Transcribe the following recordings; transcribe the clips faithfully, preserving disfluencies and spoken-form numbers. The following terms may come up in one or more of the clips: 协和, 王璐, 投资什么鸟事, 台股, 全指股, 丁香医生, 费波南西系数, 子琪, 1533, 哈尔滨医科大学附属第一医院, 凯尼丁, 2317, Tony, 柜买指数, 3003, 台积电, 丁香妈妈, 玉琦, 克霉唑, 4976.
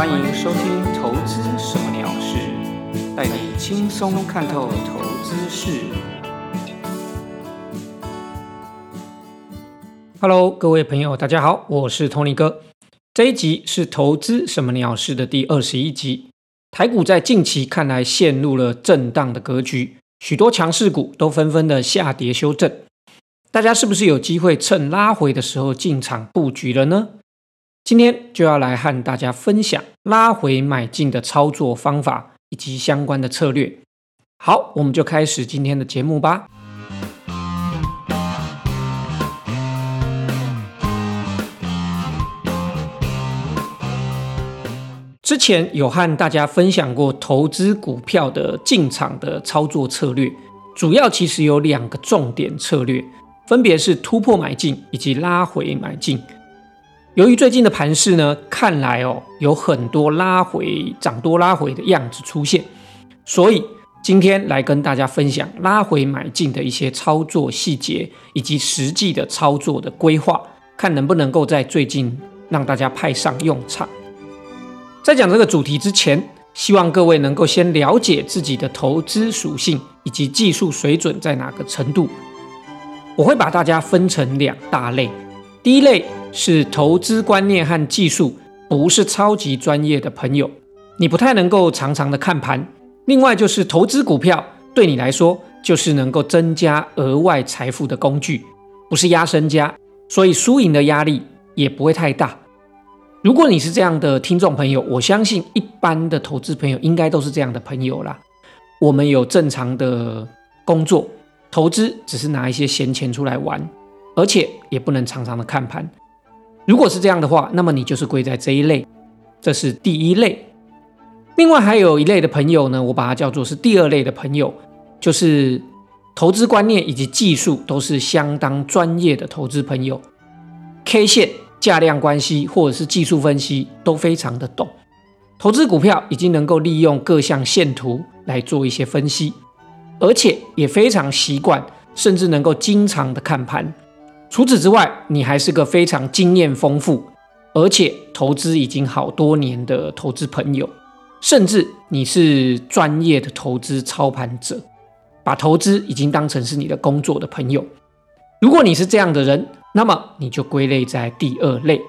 欢迎收听《投资什么鸟事》，带你轻松看透投资事。Hello， 各位朋友，大家好，我是 Tony 哥。这一集是《投资什么鸟事》的第二十一集。台股在近期看来陷入了震荡的格局，许多强势股都纷纷的下跌修正。大家是不是有机会趁拉回的时候进场布局了呢？今天就要来和大家分享拉回买进的操作方法以及相关的策略。好，我们就开始今天的节目吧。之前有和大家分享过投资股票的进场的操作策略，主要其实有两个重点策略，分别是突破买进以及拉回买进。由于最近的盘势呢，看来哦有很多拉回涨多拉回的样子出现，所以今天来跟大家分享拉回买进的一些操作细节以及实际的操作的规划，看能不能够在最近让大家派上用场。在讲这个主题之前，希望各位能够先了解自己的投资属性以及技术水准在哪个程度。我会把大家分成两大类，第一类是投资观念和技术不是超级专业的朋友，你不太能够常常的看盘。另外就是投资股票对你来说就是能够增加额外财富的工具，不是压身家，所以输赢的压力也不会太大。如果你是这样的听众朋友，我相信一般的投资朋友应该都是这样的朋友啦。我们有正常的工作，投资只是拿一些闲钱出来玩，而且也不能常常的看盘。如果是这样的话，那么你就是归在这一类，这是第一类。另外还有一类的朋友呢，我把它叫做是第二类的朋友，就是投资观念以及技术都是相当专业的投资朋友， K 线价量关系或者是技术分析都非常的懂，投资股票已经能够利用各项线图来做一些分析，而且也非常习惯，甚至能够经常的看盘。除此之外，你还是个非常经验丰富，而且投资已经好多年的投资朋友，甚至你是专业的投资操盘者，把投资已经当成是你的工作的朋友。如果你是这样的人，那么你就归类在第二类。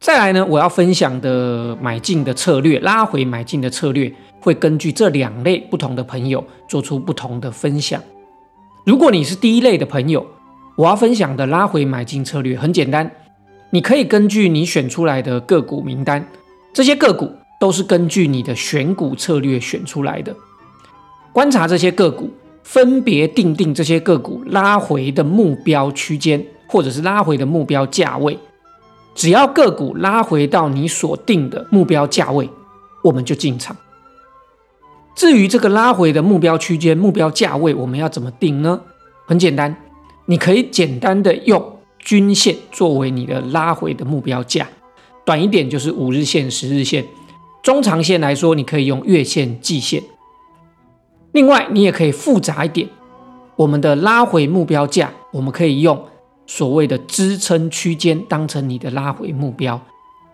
再来呢，我要分享的买进的策略，拉回买进的策略，会根据这两类不同的朋友做出不同的分享。如果你是第一类的朋友，我要分享的拉回买进策略很简单，你可以根据你选出来的个股名单，这些个股都是根据你的选股策略选出来的，观察这些个股，分别定定这些个股拉回的目标区间，或者是拉回的目标价位。只要个股拉回到你所定的目标价位，我们就进场。至于这个拉回的目标区间、目标价位，我们要怎么定呢？很简单，你可以简单的用均线作为你的拉回的目标价，短一点就是五日线、十日线，中长线来说，你可以用月线、季线。另外你也可以复杂一点，我们的拉回目标价我们可以用所谓的支撑区间当成你的拉回目标，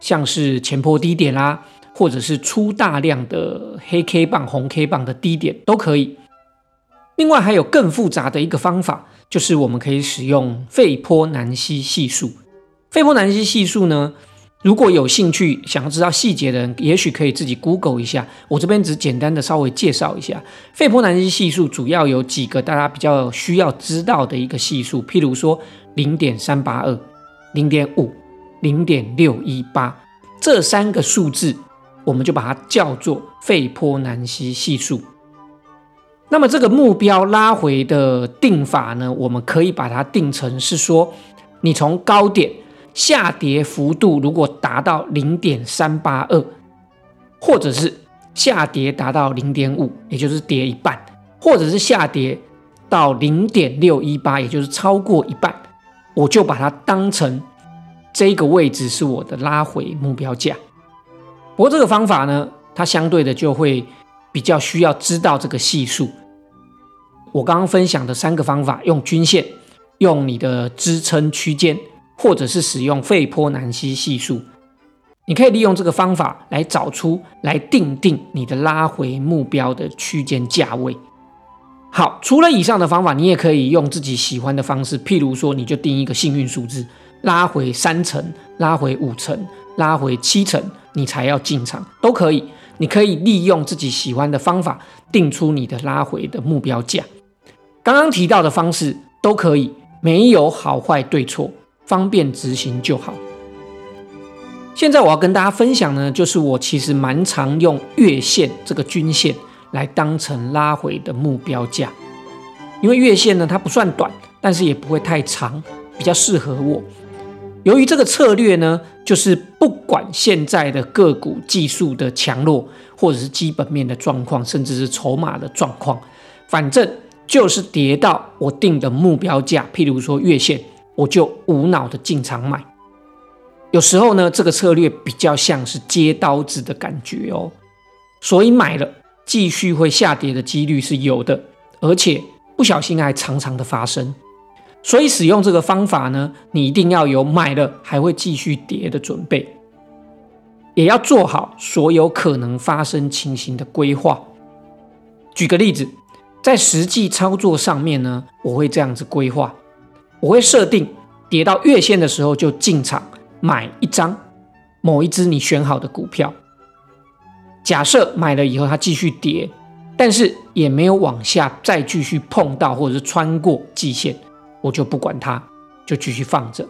像是前波低点啦、啊，或者是出大量的黑 K 棒、红 K 棒的低点都可以。另外还有更复杂的一个方法，就是我们可以使用费波南西系数。费波南西系数呢，如果有兴趣想要知道细节的人，也许可以自己 Google 一下，我这边只简单的稍微介绍一下。费波南西系数主要有几个大家比较需要知道的一个系数，譬如说 零点三八二、零点五、零点六一八， 这三个数字我们就把它叫做费波南西系数。那么这个目标拉回的定法呢，我们可以把它定成是说，你从高点下跌幅度如果达到 零点三八二， 或者是下跌达到 零点五， 也就是跌一半，或者是下跌到 零点六一八， 也就是超过一半，我就把它当成这个位置是我的拉回目标价。不过这个方法呢，它相对的就会比较需要知道这个系数。我刚刚分享的三个方法，用均线，用你的支撑区间，或者是使用费波南西系数，你可以利用这个方法来找出来定定你的拉回目标的区间价位。好，除了以上的方法，你也可以用自己喜欢的方式，譬如说你就定一个幸运数字，拉回三成，拉回五成，拉回七成你才要进场都可以。你可以利用自己喜欢的方法定出你的拉回的目标价。刚刚提到的方式都可以，没有好坏对错，方便执行就好。现在我要跟大家分享呢，就是我其实蛮常用月线这个均线来当成拉回的目标价，因为月线呢它不算短，但是也不会太长，比较适合我。由于这个策略呢，就是不管现在的个股技术的强弱，或者是基本面的状况，甚至是筹码的状况，反正就是跌到我定的目标价，譬如说月线，我就无脑的进场买。有时候呢，这个策略比较像是接刀子的感觉哦，所以买了继续会下跌的几率是有的，而且不小心还常常的发生。所以使用这个方法呢，你一定要有买了还会继续跌的准备，也要做好所有可能发生情形的规划。举个例子，在实际操作上面呢，我会这样子规划，我会设定跌到月线的时候就进场买一张某一只你选好的股票。假设买了以后它继续跌，但是也没有往下再继续碰到或者是穿过季线，我就不管它，就继续放着。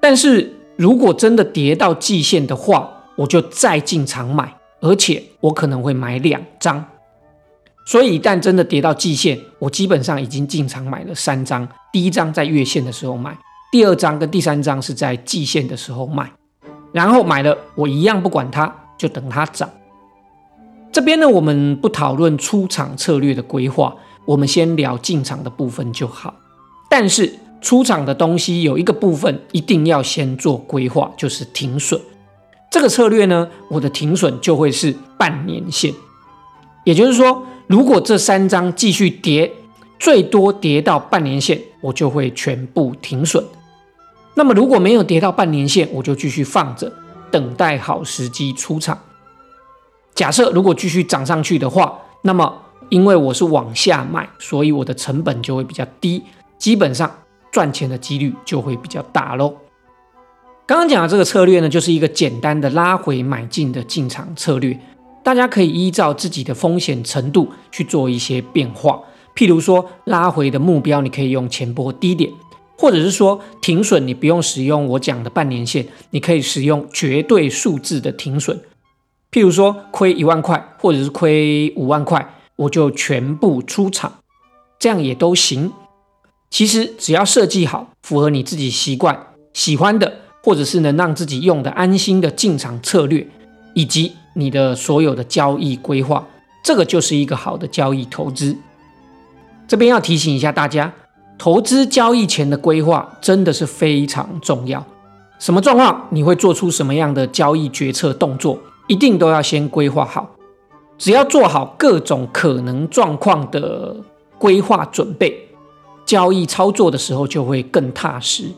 但是如果真的跌到季线的话，我就再进场买，而且我可能会买两张。所以一旦真的跌到季线，我基本上已经进场买了三张，第一张在月线的时候买，第二张跟第三张是在季线的时候买，然后买了我一样不管它，就等它涨。这边呢，我们不讨论出场策略的规划，我们先聊进场的部分就好。但是出场的东西有一个部分一定要先做规划，就是停损。这个策略呢，我的停损就会是半年线，也就是说如果这三张继续跌，最多跌到半年线，我就会全部停损。那么如果没有跌到半年线，我就继续放着，等待好时机出场。假设如果继续涨上去的话，那么因为我是往下买，所以我的成本就会比较低，基本上赚钱的几率就会比较大咯。刚刚讲的这个策略呢，就是一个简单的拉回买进的进场策略，大家可以依照自己的风险程度去做一些变化。譬如说拉回的目标你可以用前波低点，或者是说停损你不用使用我讲的半年线，你可以使用绝对数字的停损。譬如说亏一万块或者是亏五万块，我就全部出场，这样也都行。其实只要设计好符合你自己习惯喜欢的，或者是能让自己用的安心的进场策略，以及你的所有的交易规划，这个就是一个好的交易投资。这边要提醒一下大家，投资交易前的规划真的是非常重要。什么状况你会做出什么样的交易决策动作，一定都要先规划好。只要做好各种可能状况的规划准备，交易操作的时候就会更踏实，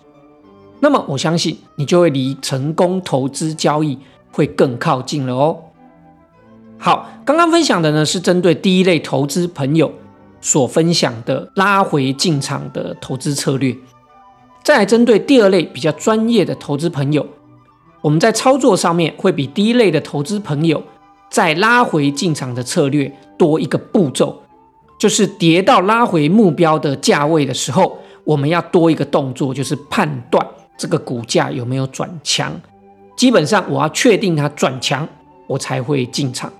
那么我相信你就会离成功投资交易会更靠近了哦。好，刚刚分享的呢，是针对第一类投资朋友所分享的拉回进场的投资策略。再来针对第二类比较专业的投资朋友，我们在操作上面会比第一类的投资朋友在拉回进场的策略多一个步骤，就是跌到拉回目标的价位的时候，我们要多一个动作，就是判断这个股价有没有转强。基本上我要确定它转强，我才会进场。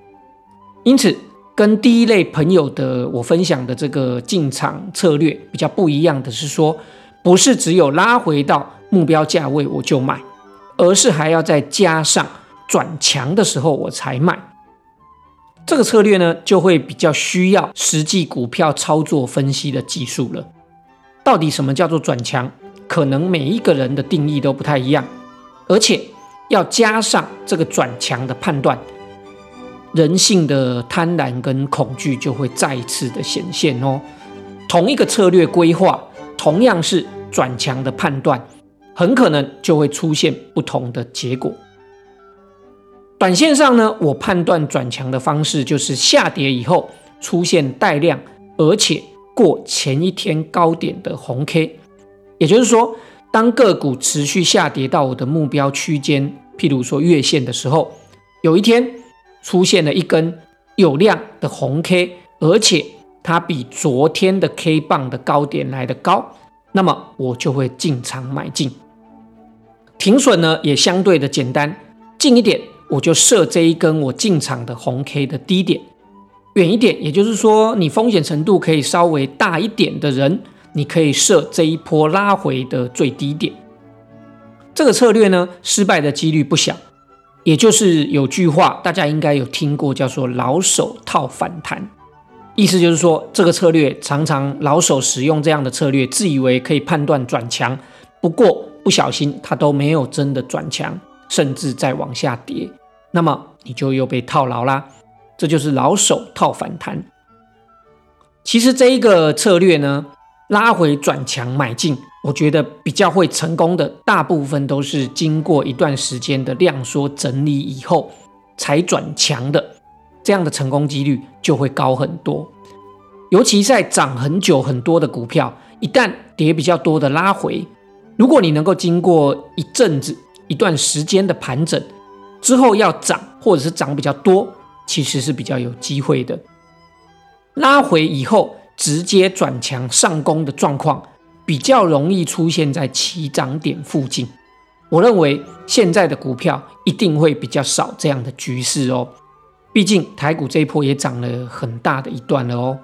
因此跟第一类朋友的我分享的这个进场策略比较不一样的是说，不是只有拉回到目标价位我就买，而是还要再加上转强的时候我才买。这个策略呢，就会比较需要实际股票操作分析的技术了。到底什么叫做转强，可能每一个人的定义都不太一样，而且要加上这个转强的判断，人性的贪婪跟恐惧就会再一次的显现哦。同一个策略规划，同样是转强的判断，很可能就会出现不同的结果。短线上呢，我判断转强的方式就是下跌以后出现带量，而且过前一天高点的红 K。 也就是说，当个股持续下跌到我的目标区间，譬如说月线的时候，有一天出现了一根有量的红 K， 而且它比昨天的 K 棒的高点来得高，那么我就会进场买进。停损呢也相对的简单，近一点我就设这一根我进场的红 K 的低点，远一点，也就是说你风险程度可以稍微大一点的人，你可以设这一波拉回的最低点。这个策略呢，失败的几率不小，也就是有句话大家应该有听过，叫做老手套反弹，意思就是说这个策略常常老手使用这样的策略，自以为可以判断转强，不过不小心它都没有真的转强，甚至再往下跌，那么你就又被套牢啦，这就是老手套反弹。其实这一个策略呢，拉回转强买进，我觉得比较会成功的，大部分都是经过一段时间的量缩整理以后才转强的，这样的成功几率就会高很多。尤其在涨很久很多的股票，一旦跌比较多的拉回，如果你能够经过一阵子一段时间的盘整之后要涨，或者是涨比较多，其实是比较有机会的。拉回以后直接转强上攻的状况比较容易出现在起涨点附近，我认为现在的股票一定会比较少这样的局势哦，毕竟台股这一波也涨了很大的一段了哦。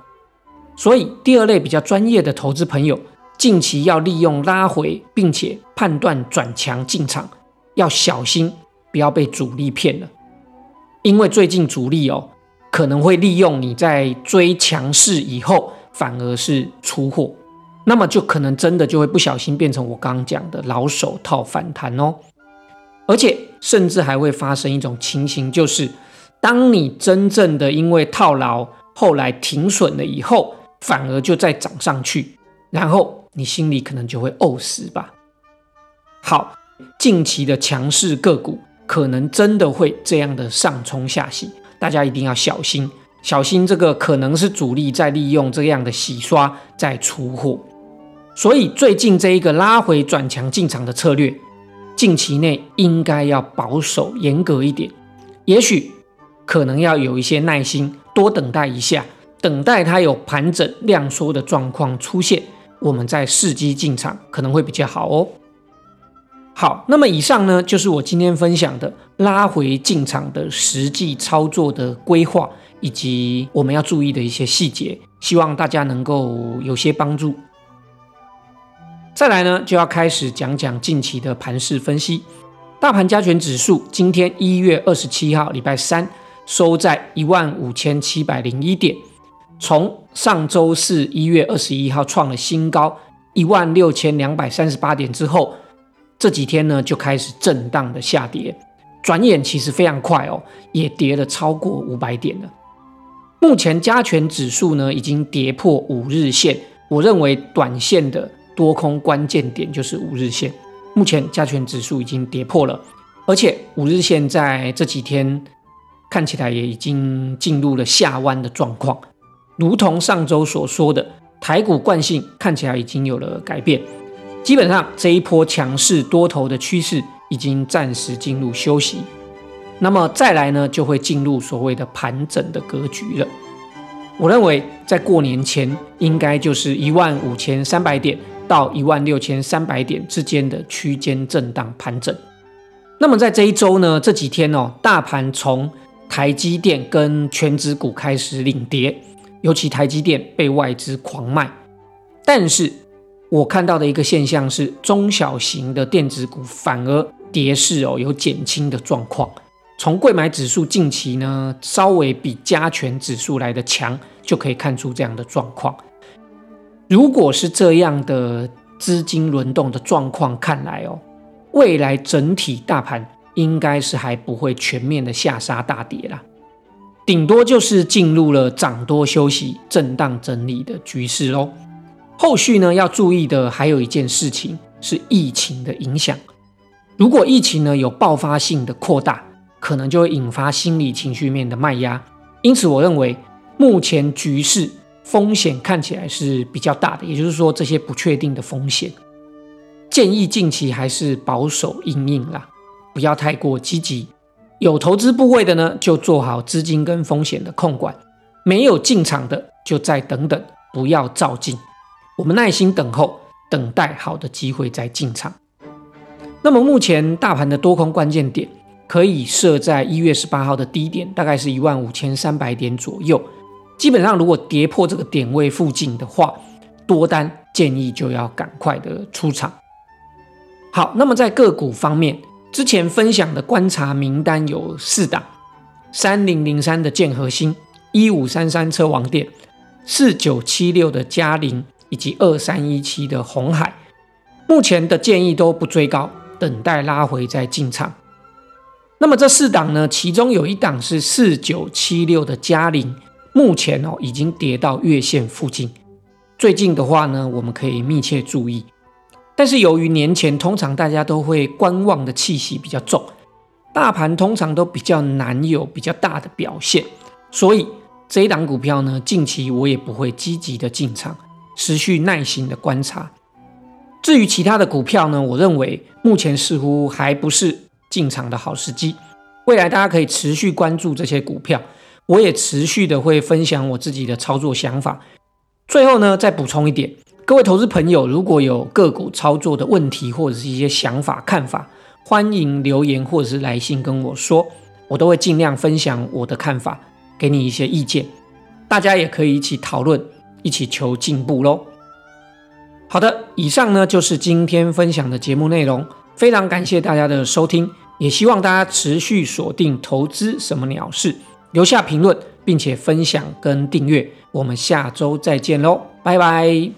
所以第二类比较专业的投资朋友，近期要利用拉回并且判断转强进场，要小心不要被主力骗了，因为最近主力哦可能会利用你在追强势以后反而是出货，那么就可能真的就会不小心变成我刚刚讲的老手套反弹哦。而且甚至还会发生一种情形，就是当你真正的因为套牢后来停损了以后，反而就再涨上去，然后你心里可能就会呕死吧。好，近期的强势个股可能真的会这样的上冲下洗，大家一定要小心，小心这个可能是主力在利用这样的洗刷在出货。所以最近这一个拉回转强进场的策略，近期内应该要保守严格一点，也许可能要有一些耐心，多等待一下，等待它有盘整量缩的状况出现，我们再伺机进场可能会比较好哦。好，那么以上呢就是我今天分享的拉回进场的实际操作的规划，以及我们要注意的一些细节，希望大家能够有些帮助。再来呢，就要开始讲讲近期的盘势分析。大盘加权指数今天一月二十七号礼拜三收在 一万五千七百零一 点，从上周四一月二十一号创了新高 一万六千二百三十八 点之后，这几天呢就开始震荡的下跌，转眼其实非常快哦，也跌了超过五百点了。目前加权指数呢已经跌破五日线，我认为短线的多空关键点就是五日线，目前加权指数已经跌破了，而且五日线在这几天看起来也已经进入了下弯的状况，如同上周所说的，台股惯性看起来已经有了改变，基本上这一波强势多头的趋势已经暂时进入休息，那么再来呢就会进入所谓的盘整的格局了。我认为在过年前应该就是一万五千三百点到一万六千三百点之间的区间震荡盘整。那么在这一周呢，这几天哦，大盘从台积电跟全指股开始领跌，尤其台积电被外资狂卖，但是我看到的一个现象是，中小型的电子股反而跌势哦有减轻的状况。从柜买指数近期呢稍微比加权指数来的强，就可以看出这样的状况。如果是这样的资金轮动的状况，看来哦，未来整体大盘应该是还不会全面的下杀大跌啦，顶多就是进入了涨多休息、震荡整理的局势喽。后续呢要注意的还有一件事情是疫情的影响，如果疫情呢有爆发性的扩大，可能就会引发心理情绪面的卖压。因此我认为目前局势风险看起来是比较大的，也就是说这些不确定的风险建议近期还是保守因应啦，不要太过积极。有投资部位的呢，就做好资金跟风险的控管，没有进场的就再等等，不要躁进，我们耐心等候，等待好的机会再进场。那么目前大盘的多空关键点可以设在一月十八号的低点，大概是一万五千三百点左右。基本上如果跌破这个点位附近的话，多单建议就要赶快的出场。好，那么在个股方面，之前分享的观察名单有四档：三零零三的建和兴、一五三三车王店、四九七六的嘉陵以及二三一七的鸿海。目前的建议都不追高，等待拉回再进场。那么这四档呢，其中有一档是四九七六的嘉陵，目前、哦、已经跌到月线附近，最近的话呢我们可以密切注意。但是由于年前通常大家都会观望的气息比较重，大盘通常都比较难有比较大的表现，所以这一档股票呢近期我也不会积极的进场，持续耐心的观察。至于其他的股票呢，我认为目前似乎还不是进场的好时机，未来大家可以持续关注这些股票，我也持续的会分享我自己的操作想法。最后呢，再补充一点，各位投资朋友如果有个股操作的问题或者是一些想法看法，欢迎留言或者是来信跟我说，我都会尽量分享我的看法，给你一些意见，大家也可以一起讨论，一起求进步咯。好的，以上呢就是今天分享的节目内容，非常感谢大家的收听，也希望大家持续锁定投资什么鸟事，留下评论并且分享跟订阅，我们下周再见咯，拜拜。